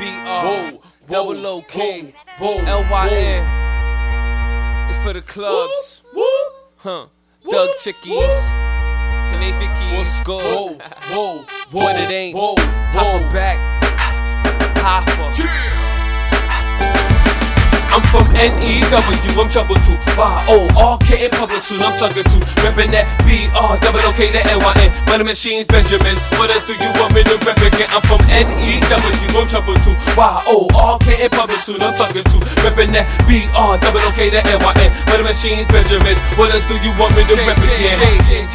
B-R, double O King, L-Y-N. It's for the clubs, Thug Chickies. And they think he's good, but it ain't. Hop back, hop up. I'm from N.E.W. I'm trouble too. Y-O-R-K in public soon. I'm talking to reppin' that B-R-double-O-K to N-Y-N. Money machines, Benjamin. What else do you want me to rep again? I'm from N.E.W. I'm trouble too. Y-O-R-K in public soon. I'm talking to reppin' that B-R-double-O-K to N-Y-N. Money machines, Benjamin. What else do you want me to rep again?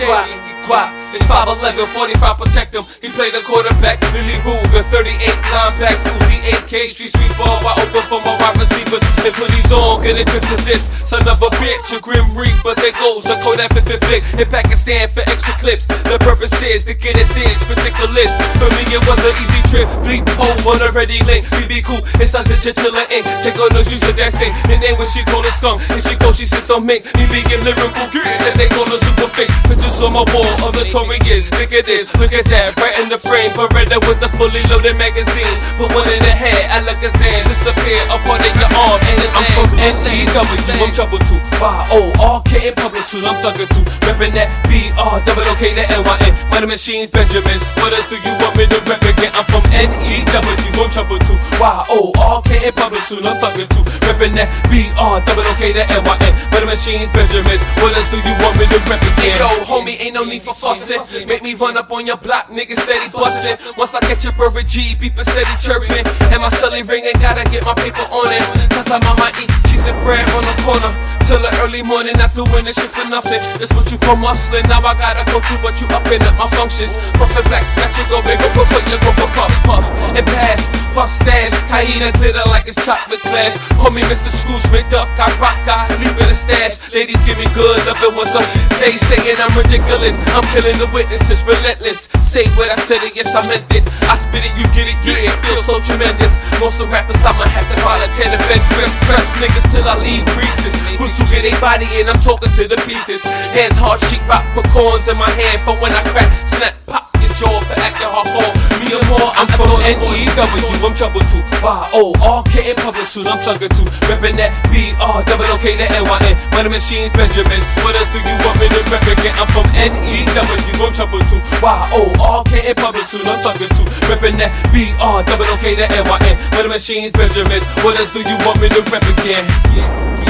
It's 5'11", 45, protect him. He played a quarterback, Lily Ruger, 38 line packs, Uzi AK, street ball, wide open for my wide receivers. They put these on, get a grip to this. Son of a bitch, a grim reaper, there goes a Kodak 555 in Pakistan for extra clips. The purpose is to get at this, ridiculous. For me it was an easy trip, bleep O on a ready link. BB cool, it's us a chinchilla ink. Take on those, you should that thing. And then when she call it skunk, and she go, she sits on mink. You be lyrical, and they call her super fix. Pictures on my wall of the Torians, look at this, look at that, right in the frame. Beretta with the fully loaded magazine. Put one in the head, Alakazam, disappear, a part of your arm, and the I'm from N.E.W. I'm trouble too. Y-O-R-K in public soon. I'm talking to reppin' that B-R-double-O-K to N-Y-N. Money machines, Benjamins. What else do you want me to rep again? I'm from N.E.W. I'm trouble too. Y-O-R-K in public soon. I'm talking to reppin' that B-R-double-O-K to N-Y-N. Money machines, Benjamins. What else do you want me to rep again? Yo, homie, ain't no need for fuss. Make me run up on your block, niggas steady bustin'. Once I catch a bird with G, beepin' steady chirpin'. And my celly ringin', gotta get my paper on it. 'Cause I'm on my eat, cheese and bread on the corner. Till the early morning, I doin' this shit for nothing. That's what you call musclin'. Now I gotta coach you, but you uppin' up my functions. Puffin' black scotch, you go big, go before you go puff, puff, and pass. Puff stash, Kaida glitter like it's chocolate glass. Call me Mr. Scrooge McDuck, I rock, I leave in a stash. Ladies give me good, love it once up. They saying I'm ridiculous, I'm killing the witnesses, relentless. Say what I said it, yes I meant it. I spit it, you get it, yeah, it feels so tremendous. Most of rappers I'ma have to volunteer the bench press niggas till I leave creases. Who's who get they body and I'm talking to the pieces. Hands hard, sheep rock, pecans in my hand. For when I crack, snap, pop your jaw for acting hardcore. I'm from N.E.W. I'm trouble too. Y-O-R-K in public soon. I'm talking to reppin' that B-R-double-O-K to N-Y-N. Money machines, Benjamins. What else do you want me to rep again? I'm from N.E.W. I'm trouble too. Y-O-R-K in public soon. I'm talking to reppin' that B-R-double-O-K to N-Y-N. Money machines, Benjamins. What else do you want me to rep again?